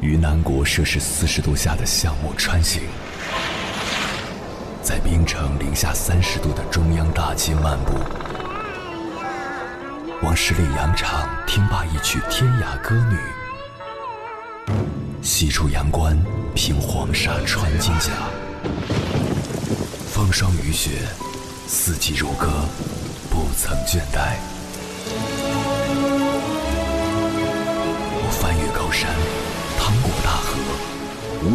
于南国摄氏40度下的夏末穿行，在冰城零下30度的中央大街漫步，往十里洋场听罢一曲《天涯歌女》，西出阳关，凭黄沙穿金甲，风霜雨雪，四季如歌，不曾倦怠。我翻越高山，趟过大河，无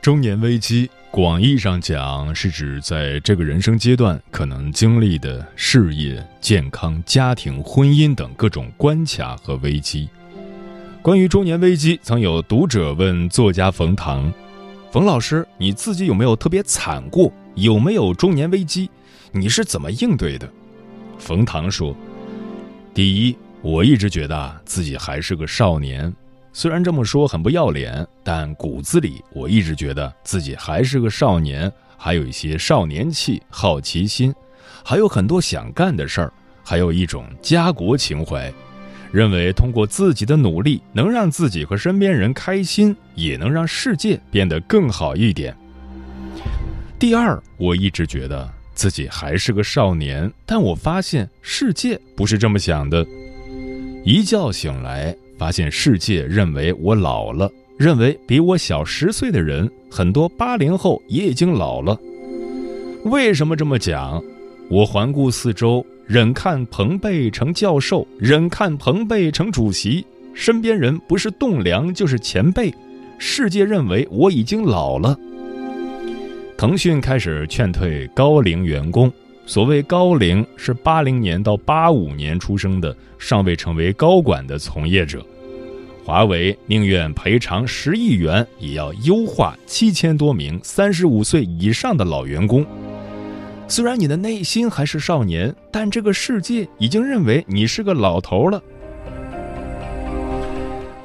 中年危机，广义上讲是指在这个人生阶段可能经历的事业、健康、家庭、婚姻等各种关卡和危机。关于中年危机，曾有读者问作家冯唐：冯老师，你自己有没有特别惨过？有没有中年危机？你是怎么应对的？冯唐说：第一，我一直觉得自己还是个少年。虽然这么说很不要脸，但骨子里我一直觉得自己还是个少年，还有一些少年气、好奇心，还有很多想干的事儿，还有一种家国情怀，认为通过自己的努力能让自己和身边人开心，也能让世界变得更好一点。第二，我一直觉得自己还是个少年，但我发现世界不是这么想的。一觉醒来，发现世界认为我老了，认为比我小10岁的人，很多80后也已经老了。为什么这么讲？我环顾四周，忍看彭贝成教授，忍看彭贝成主席，身边人不是栋梁就是前辈，世界认为我已经老了。腾讯开始劝退高龄员工。所谓高龄，是80年到85年出生的尚未成为高管的从业者。华为宁愿赔偿10亿元，也要优化7000多名35岁以上的老员工。虽然你的内心还是少年，但这个世界已经认为你是个老头了。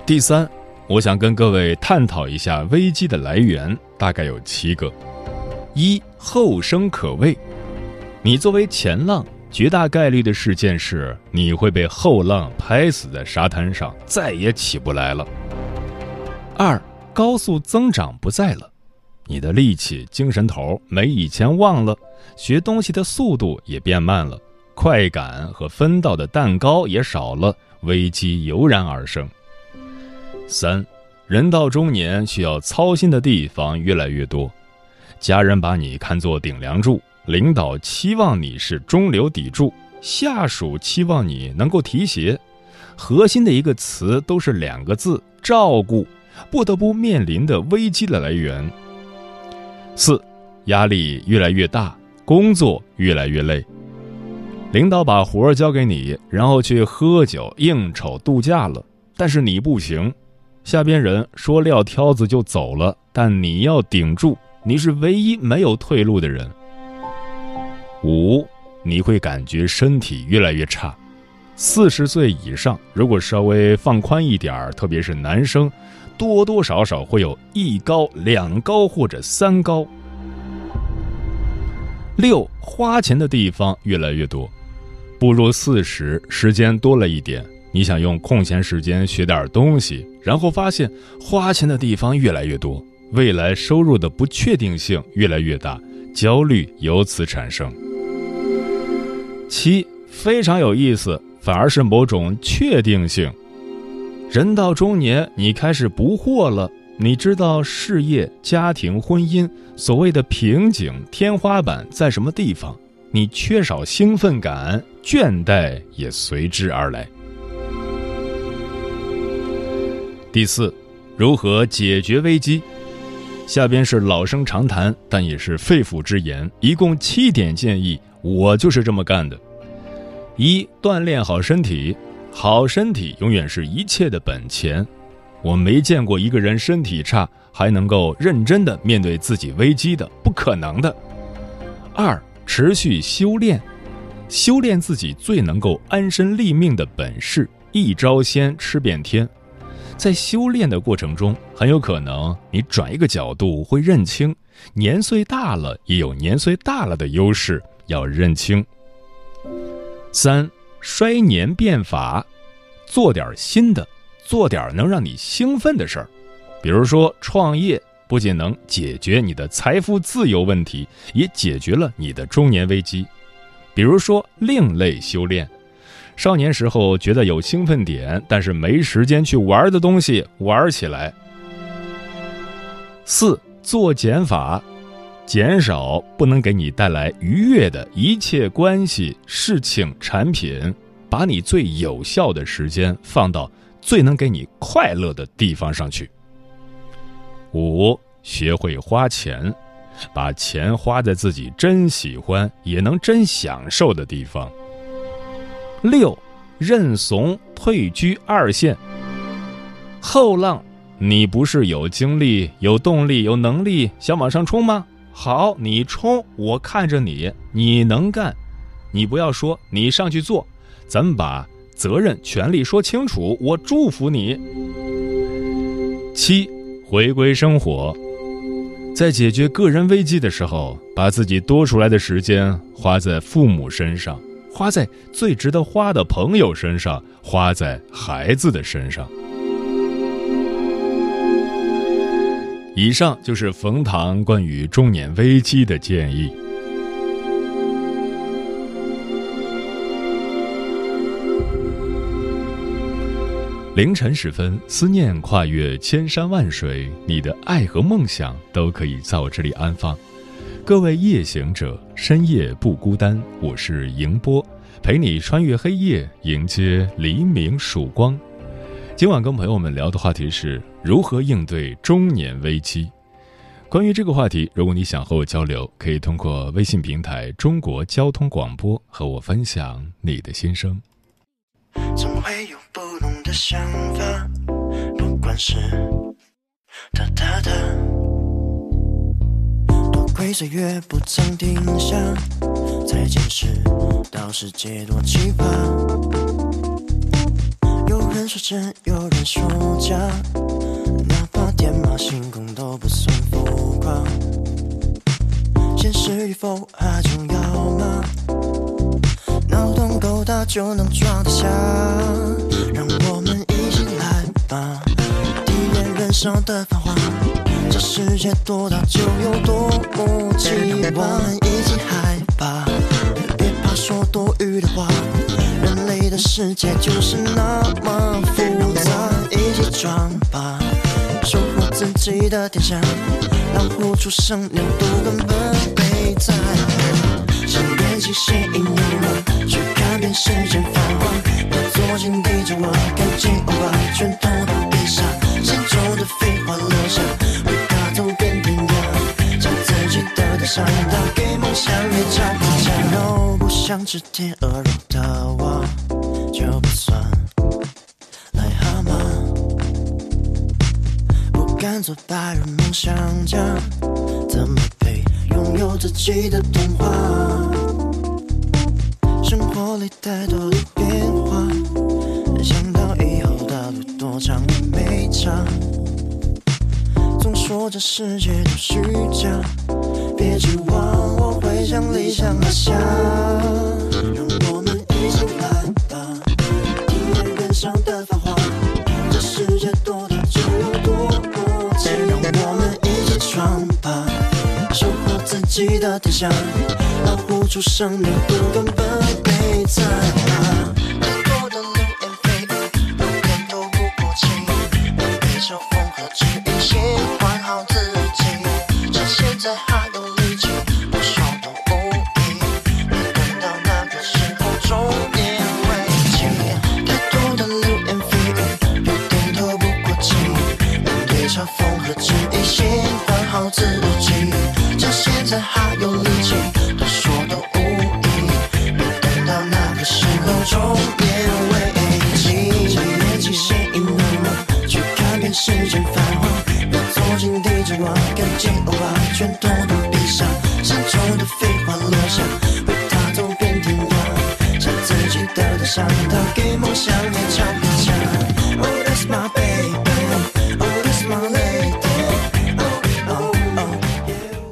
第三，我想跟各位探讨一下危机的来源，大概有7个。一，后生可畏。你作为前浪，绝大概率的事件是你会被后浪拍死在沙滩上，再也起不来了。二，高速增长不在了，你的力气、精神头没以前旺了，学东西的速度也变慢了，快感和分到的蛋糕也少了，危机油然而生。三，人到中年需要操心的地方越来越多，家人把你看作顶梁柱，领导期望你是中流砥柱，下属期望你能够提携，核心的一个词都是2个字：照顾，不得不面临的危机的来源。4，压力越来越大，工作越来越累。领导把活儿交给你，然后去喝酒、应酬、度假了，但是你不行。下边人说撂挑子就走了，但你要顶住，你是唯一没有退路的人。5，你会感觉身体越来越差。40岁以上，如果稍微放宽一点，特别是男生，多多少少会有1高、2高或者3高。6，花钱的地方越来越多。步入40，时间多了一点，你想用空闲时间学点东西，然后发现花钱的地方越来越多，未来收入的不确定性越来越大，焦虑由此产生。7，非常有意思，反而是某种确定性。人到中年，你开始不惑了，你知道事业、家庭、婚姻所谓的瓶颈、天花板在什么地方，你缺少兴奋感，倦怠也随之而来。第4，如何解决危机？下边是老生常谈，但也是肺腑之言，一共7点建议，我就是这么干的。一、锻炼好身体。好身体永远是一切的本钱。我没见过一个人身体差还能够认真的面对自己危机的，不可能的。二、持续修炼。修炼自己最能够安身立命的本事，一招鲜吃遍天。在修炼的过程中，很有可能你转一个角度会认清，年岁大了也有年岁大了的优势，要认清。三、衰年变法。做点新的，做点能让你兴奋的事儿，比如说创业，不仅能解决你的财富自由问题，也解决了你的中年危机。比如说另类修炼，少年时候觉得有兴奋点，但是没时间去玩的东西，玩起来。四、做减法。减少不能给你带来愉悦的一切关系、事情、产品，把你最有效的时间放到最能给你快乐的地方上去。五、学会花钱，把钱花在自己真喜欢也能真享受的地方。六、认怂退居二线。后浪，你不是有精力、有动力、有能力想往上冲吗？好，你冲，我看着你，你能干，你不要说，你上去做，咱们把责任、权利说清楚，我祝福你。七、回归生活。在解决个人危机的时候，把自己多出来的时间花在父母身上，花在最值得花的朋友身上，花在孩子的身上。以上就是冯唐关于中年危机的建议。凌晨时分，思念跨越千山万水，你的爱和梦想都可以在我这里安放。各位夜行者，深夜不孤单，我是迎波，陪你穿越黑夜，迎接黎明曙光。今晚跟朋友们聊的话题是如何应对中年危机。关于这个话题，如果你想和我交流，可以通过微信平台中国交通广播和我分享你的心声。总会有不同的想法，不管是多亏岁月不曾停下，才见识到世界多奇葩。有人说真，有人说假，哪怕天马行空都不算浮夸。现实与否还重要吗？脑洞够大就能装得下。让我们一起来吧，体验人生的繁华。这世界多大就有多么奇幻，我们一起嗨吧，别怕说多余的话。人类的世界就是那么复杂，一起闯吧，守护自己的天下。老虎出生，牛犊根本被宰。想练习吸引诱惑，去看遍世间繁华。要坐进地球我赶紧欧巴，拳头都别下，心中的废话留下，为他走遍天涯。将自己的理想打给梦想，越找越强。若不想吃天鹅肉的我，就不算癞蛤蟆。不敢做白日梦想家，怎么配拥有自己的童话？生活里太多的变化，想到以后的路多长也没差。总说这世界都虚假，别指望我会将理想拿下。记得天下，老虎出生，牛犊根本被宰。太多的流言蜚语，永远都不过气。要备受风和日丽，先管好自己。趁现在还有力气，不受都无益。别等到那个时候，中年危机。太多的流言蜚语，永远都不过气。要对抗风和日丽，先管好自己。现在还有力气，都说都无意，别等到那个时候。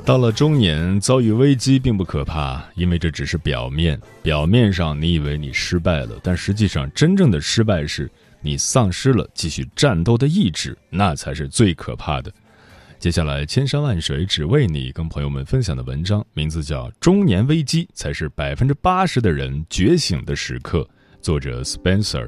到了中年，遭遇危机并不可怕，因为这只是表面。表面上你以为你失败了，但实际上真正的失败是你丧失了继续战斗的意志，那才是最可怕的。接下来，千山万水只为你，跟朋友们分享的文章名字叫《中年危机才是80%的人觉醒的时刻》，作者 Spencer。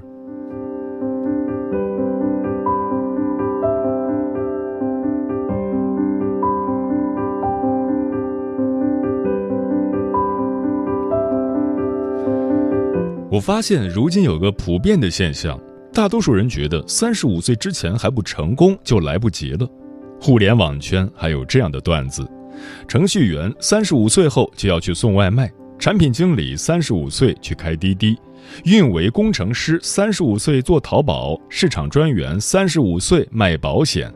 我发现如今有个普遍的现象，大多数人觉得35岁之前还不成功就来不及了。互联网圈还有这样的段子，程序员35岁后就要去送外卖，产品经理35岁去开滴滴，运维工程师35岁做淘宝，市场专员35岁卖保险。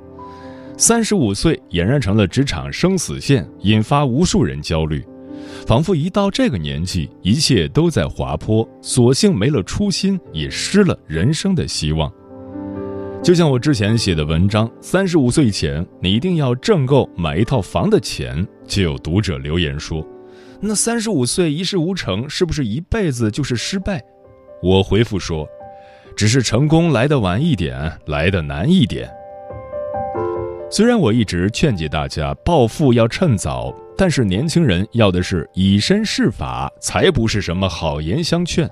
35岁俨然成了职场生死线，引发无数人焦虑。仿佛一到这个年纪，一切都在滑坡，索性没了初心，也失了人生的希望。就像我之前写的文章，35岁前你一定要挣够买一套房的钱，就有读者留言说，那35岁一事无成，是不是一辈子就是失败？我回复说，只是成功来得晚一点，来得难一点。虽然我一直劝诫大家暴富要趁早，但是年轻人要的是以身试法，才不是什么好言相劝。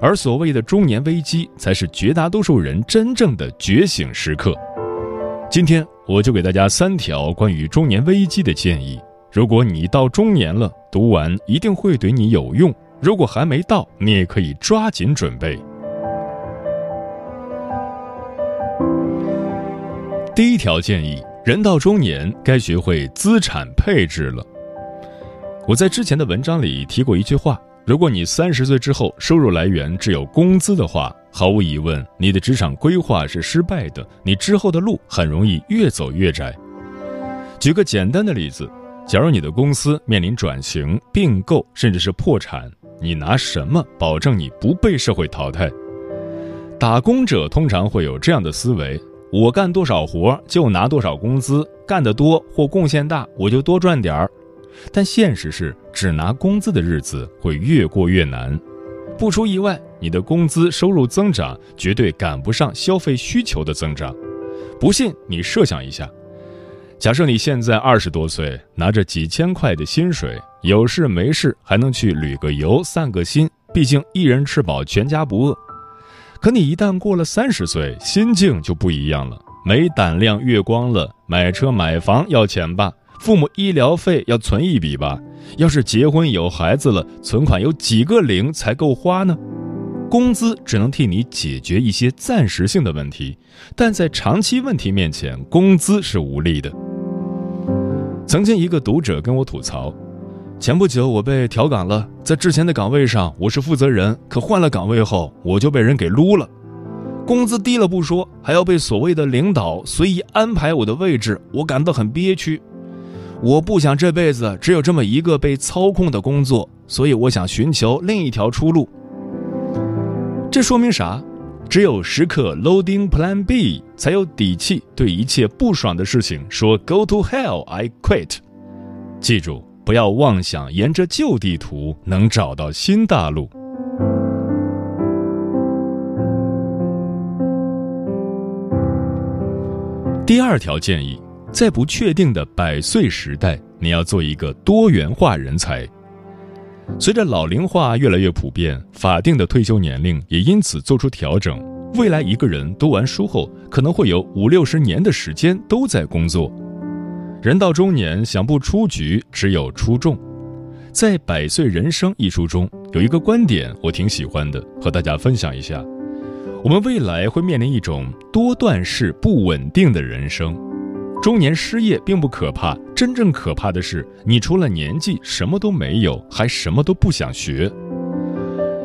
而所谓的中年危机，才是绝大多数人真正的觉醒时刻。今天我就给大家3条关于中年危机的建议，如果你到中年了，读完一定会对你有用；如果还没到，你也可以抓紧准备。第一条建议，人到中年该学会资产配置了。我在之前的文章里提过一句话，如果你30岁之后收入来源只有工资的话，毫无疑问你的职场规划是失败的，你之后的路很容易越走越窄。举个简单的例子，假如你的公司面临转型、并购甚至是破产，你拿什么保证你不被社会淘汰？打工者通常会有这样的思维，我干多少活就拿多少工资，干得多或贡献大我就多赚点儿。但现实是，只拿工资的日子会越过越难。不出意外，你的工资收入增长绝对赶不上消费需求的增长。不信你设想一下，假设你现在20多岁，拿着几千块的薪水，有事没事还能去旅个游、散个心，毕竟一人吃饱全家不饿。可你一旦过了30岁，心境就不一样了，没胆量月光了，买车买房要钱吧，父母医疗费要存一笔吧，要是结婚有孩子了，存款有几个零才够花呢？工资只能替你解决一些暂时性的问题，但在长期问题面前，工资是无力的。曾经一个读者跟我吐槽，前不久我被调岗了，在之前的岗位上我是负责人，可换了岗位后我就被人给撸了。工资低了不说，还要被所谓的领导随意安排我的位置，我感到很憋屈。我不想这辈子只有这么一个被操控的工作，所以我想寻求另一条出路。这说明啥？只有时刻 loading plan B， 才有底气对一切不爽的事情说 Go to hell, I quit。 记住，不要妄想沿着旧地图能找到新大陆。第2条建议，在不确定的100岁时代，你要做一个多元化人才。随着老龄化越来越普遍，法定的退休年龄也因此做出调整。未来一个人读完书后，可能会有50-60年的时间都在工作。人到中年，想不出局，只有出众。在《100岁人生》一书中，有一个观点我挺喜欢的，和大家分享一下。我们未来会面临一种多段式不稳定的人生。中年失业并不可怕，真正可怕的是，你除了年纪什么都没有，还什么都不想学。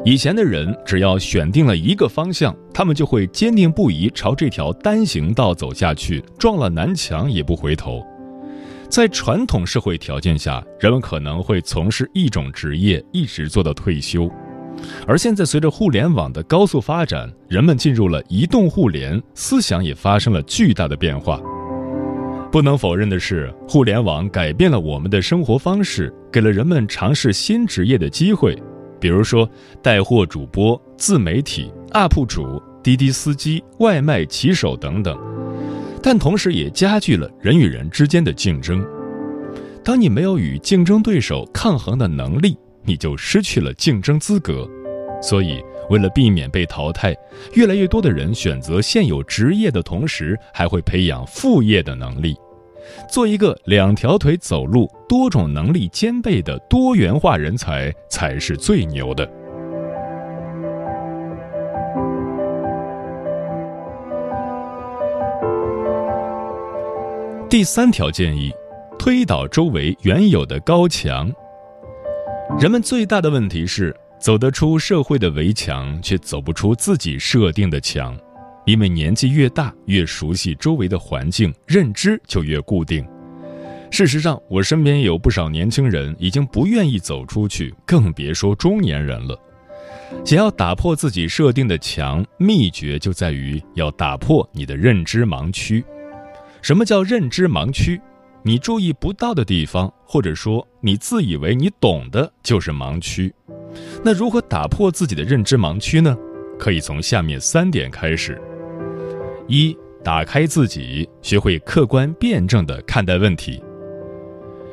以前的人只要选定了一个方向，他们就会坚定不移朝这条单行道走下去，撞了南墙也不回头。在传统社会条件下，人们可能会从事一种职业，一直做到退休。而现在随着互联网的高速发展，人们进入了移动互联，思想也发生了巨大的变化。不能否认的是，互联网改变了我们的生活方式，给了人们尝试新职业的机会，比如说带货主播、自媒体、UP 主、滴滴司机、外卖骑手等等。但同时也加剧了人与人之间的竞争。当你没有与竞争对手抗衡的能力，你就失去了竞争资格。所以，为了避免被淘汰，越来越多的人选择现有职业的同时，还会培养副业的能力，做一个两条腿走路、多种能力兼备的多元化人才，才是最牛的。第三条建议，推倒周围原有的高墙。人们最大的问题是，走得出社会的围墙，却走不出自己设定的墙。因为年纪越大，越熟悉周围的环境，认知就越固定。事实上，我身边有不少年轻人已经不愿意走出去，更别说中年人了。想要打破自己设定的墙，秘诀就在于要打破你的认知盲区。什么叫认知盲区？你注意不到的地方，或者说你自以为你懂的，就是盲区。那如何打破自己的认知盲区呢？可以从下面3点开始。1、打开自己，学会客观辩证地看待问题。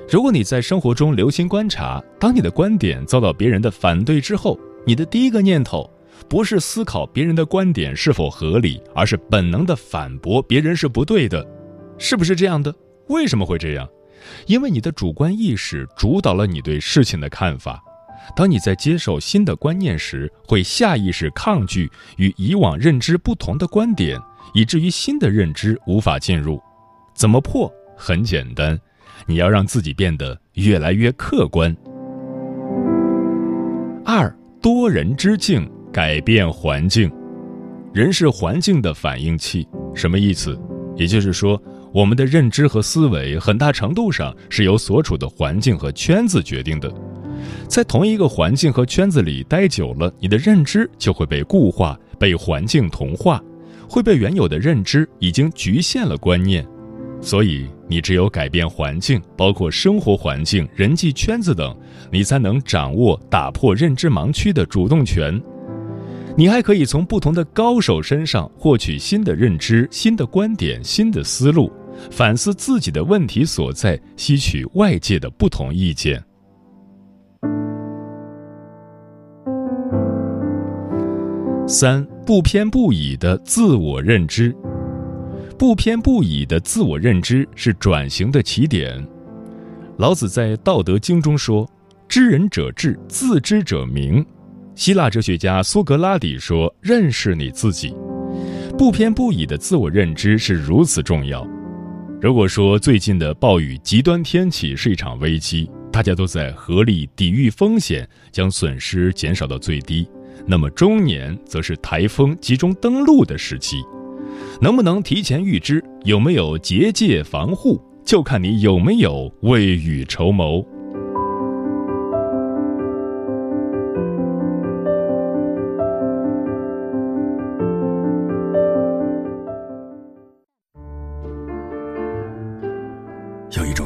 如果你在生活中留心观察，当你的观点遭到别人的反对之后，你的第一个念头不是思考别人的观点是否合理，而是本能地反驳别人是不对的。是不是这样的？为什么会这样？因为你的主观意识主导了你对事情的看法。当你在接受新的观念时，会下意识抗拒与以往认知不同的观点，以至于新的认知无法进入。怎么破？很简单，你要让自己变得越来越客观。2、多人之境，改变环境。人是环境的反应器，什么意思？也就是说，我们的认知和思维很大程度上是由所处的环境和圈子决定的。在同一个环境和圈子里待久了，你的认知就会被固化，被环境同化，会被原有的认知已经局限了观念。所以，你只有改变环境，包括生活环境、人际圈子等，你才能掌握打破认知盲区的主动权。你还可以从不同的高手身上获取新的认知、新的观点、新的思路，反思自己的问题所在，吸取外界的不同意见。3、不偏不倚的自我认知。不偏不倚的自我认知是转型的起点。老子在《道德经》中说：“知人者智，自知者明。”希腊哲学家苏格拉底说：“认识你自己。”不偏不倚的自我认知是如此重要。如果说最近的暴雨极端天气是一场危机，大家都在合力抵御风险，将损失减少到最低，那么中年则是台风集中登陆的时期。能不能提前预知，有没有结界防护，就看你有没有未雨绸缪。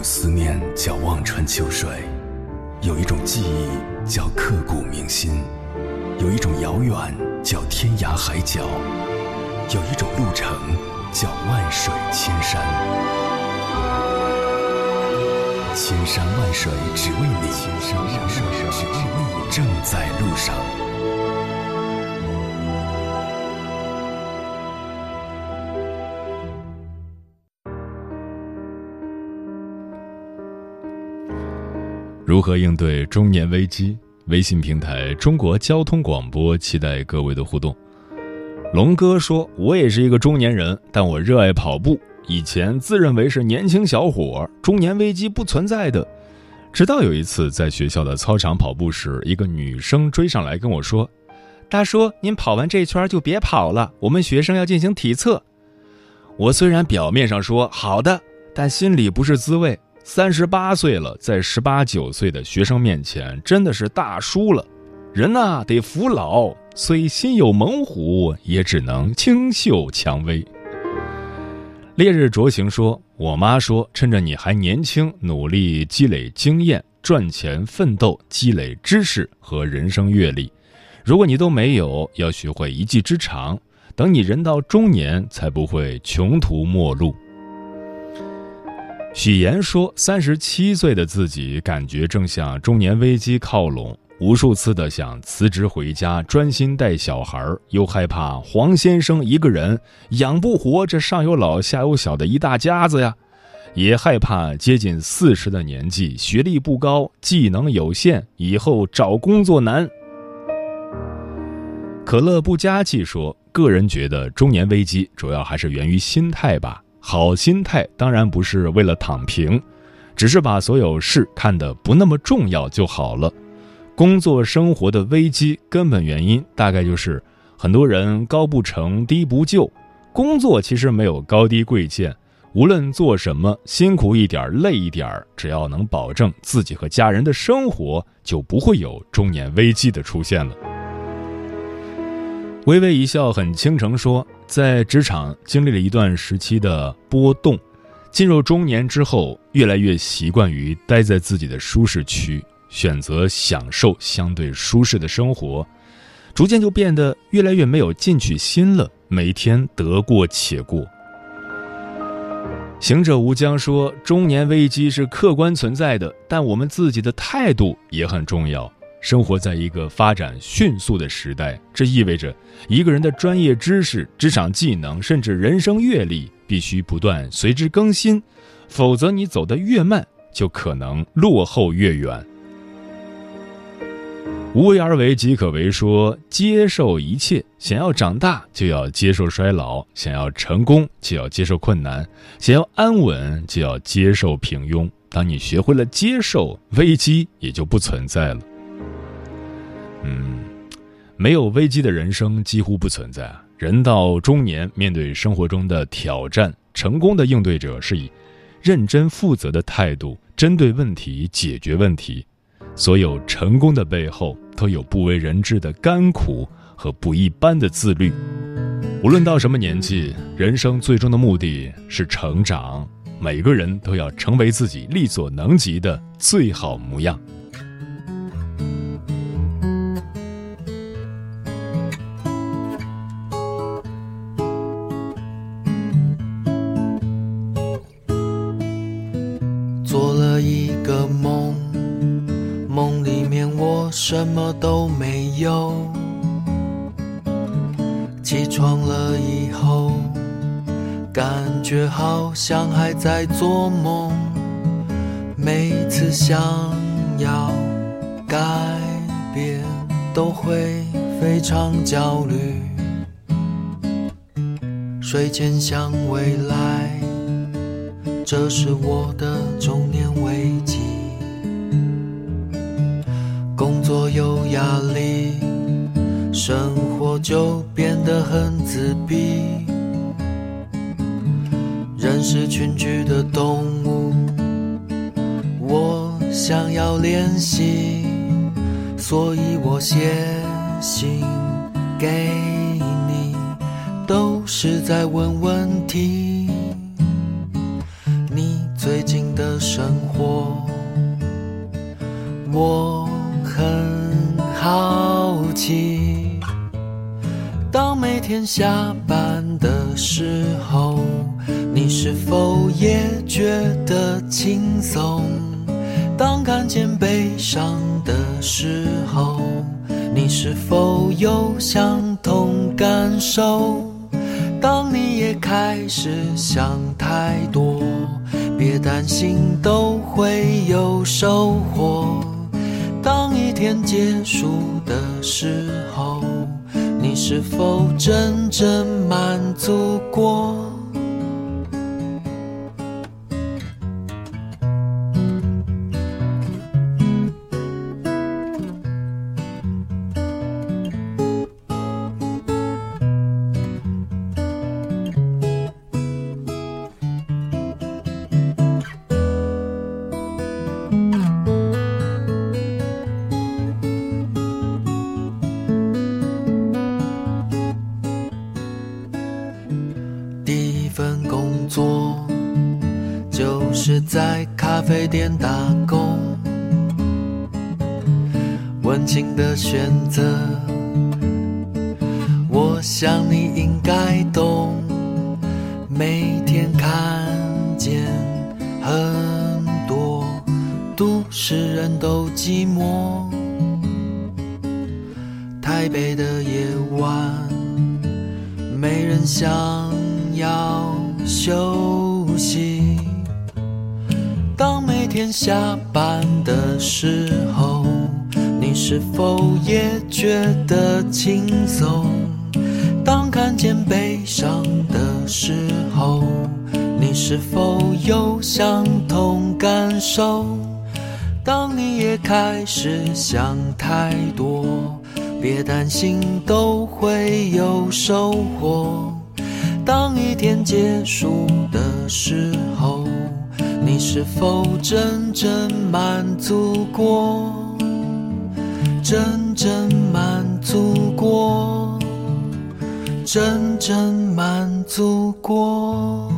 思念叫望穿秋水，有一种记忆叫刻骨铭心，有一种遥远叫天涯海角，有一种路程叫万水千山。千山万水只为你，千山万水只为你，正在路上。如何应对中年危机？微信平台中国交通广播期待各位的互动。龙哥说：“我也是一个中年人，但我热爱跑步。以前自认为是年轻小伙，中年危机不存在的。直到有一次在学校的操场跑步时，一个女生追上来跟我说：大叔，您跑完这圈就别跑了，我们学生要进行体测。”我虽然表面上说好的，但心里不是滋味。38岁了，在18、9岁的学生面前，真的是大叔了。人呐，得服老，虽心有猛虎，也只能清秀蔷薇。烈日灼行说：“我妈说，趁着你还年轻，努力积累经验，赚钱奋斗，积累知识和人生阅历。如果你都没有，要学会一技之长，等你人到中年，才不会穷途末路。”许岩说，37岁的自己感觉正向中年危机靠拢，无数次的想辞职回家专心带小孩，又害怕黄先生一个人养不活这上有老下有小的一大家子呀，也害怕接近40的年纪，学历不高，技能有限，以后找工作难。可乐不加气说，个人觉得中年危机主要还是源于心态吧，好心态当然不是为了躺平，只是把所有事看得不那么重要就好了。工作生活的危机根本原因大概就是很多人高不成低不就，工作其实没有高低贵贱，无论做什么，辛苦一点累一点，只要能保证自己和家人的生活，就不会有中年危机的出现了。微微一笑很倾城说，在职场经历了一段时期的波动，进入中年之后，越来越习惯于待在自己的舒适区，选择享受相对舒适的生活，逐渐就变得越来越没有进取心了，每天得过且过。行者无疆说，中年危机是客观存在的，但我们自己的态度也很重要。生活在一个发展迅速的时代，这意味着一个人的专业知识、职场技能，甚至人生阅历必须不断随之更新，否则你走得越慢，就可能落后越远。无为而为即可为说，接受一切，想要长大就要接受衰老，想要成功就要接受困难，想要安稳就要接受平庸。当你学会了接受，危机也就不存在了。没有危机的人生几乎不存在。人到中年，面对生活中的挑战，成功的应对者是以认真负责的态度，针对问题，解决问题。所有成功的背后，都有不为人知的甘苦和不一般的自律。无论到什么年纪，人生最终的目的是成长，每个人都要成为自己力所能及的最好模样。什么都没有，起床了以后，感觉好像还在做梦。每次想要改变，都会非常焦虑。睡前想未来，这是我的中年危机。工作有压力，生活就变得很自闭。人是群居的动物，我想要练习，所以我写信给你，都是在问问题。你最近的生活，我很好奇，当每天下班的时候，你是否也觉得轻松？当看见悲伤的时候，你是否有相同感受？当你也开始想太多，别担心，都会有收获。当一天结束的时候，你是否真正满足过？工作，就是在咖啡店打工。温情的选择，我想你应该懂。每天看见很多都市人都寂寞，台北的夜晚没人想要休息。当每天下班的时候，你是否也觉得轻松？当看见悲伤的时候，你是否有相同感受？当你也开始想太多，别担心，都会有收获。当一天结束的时候，你是否真正满足过？真正满足过？真正满足过？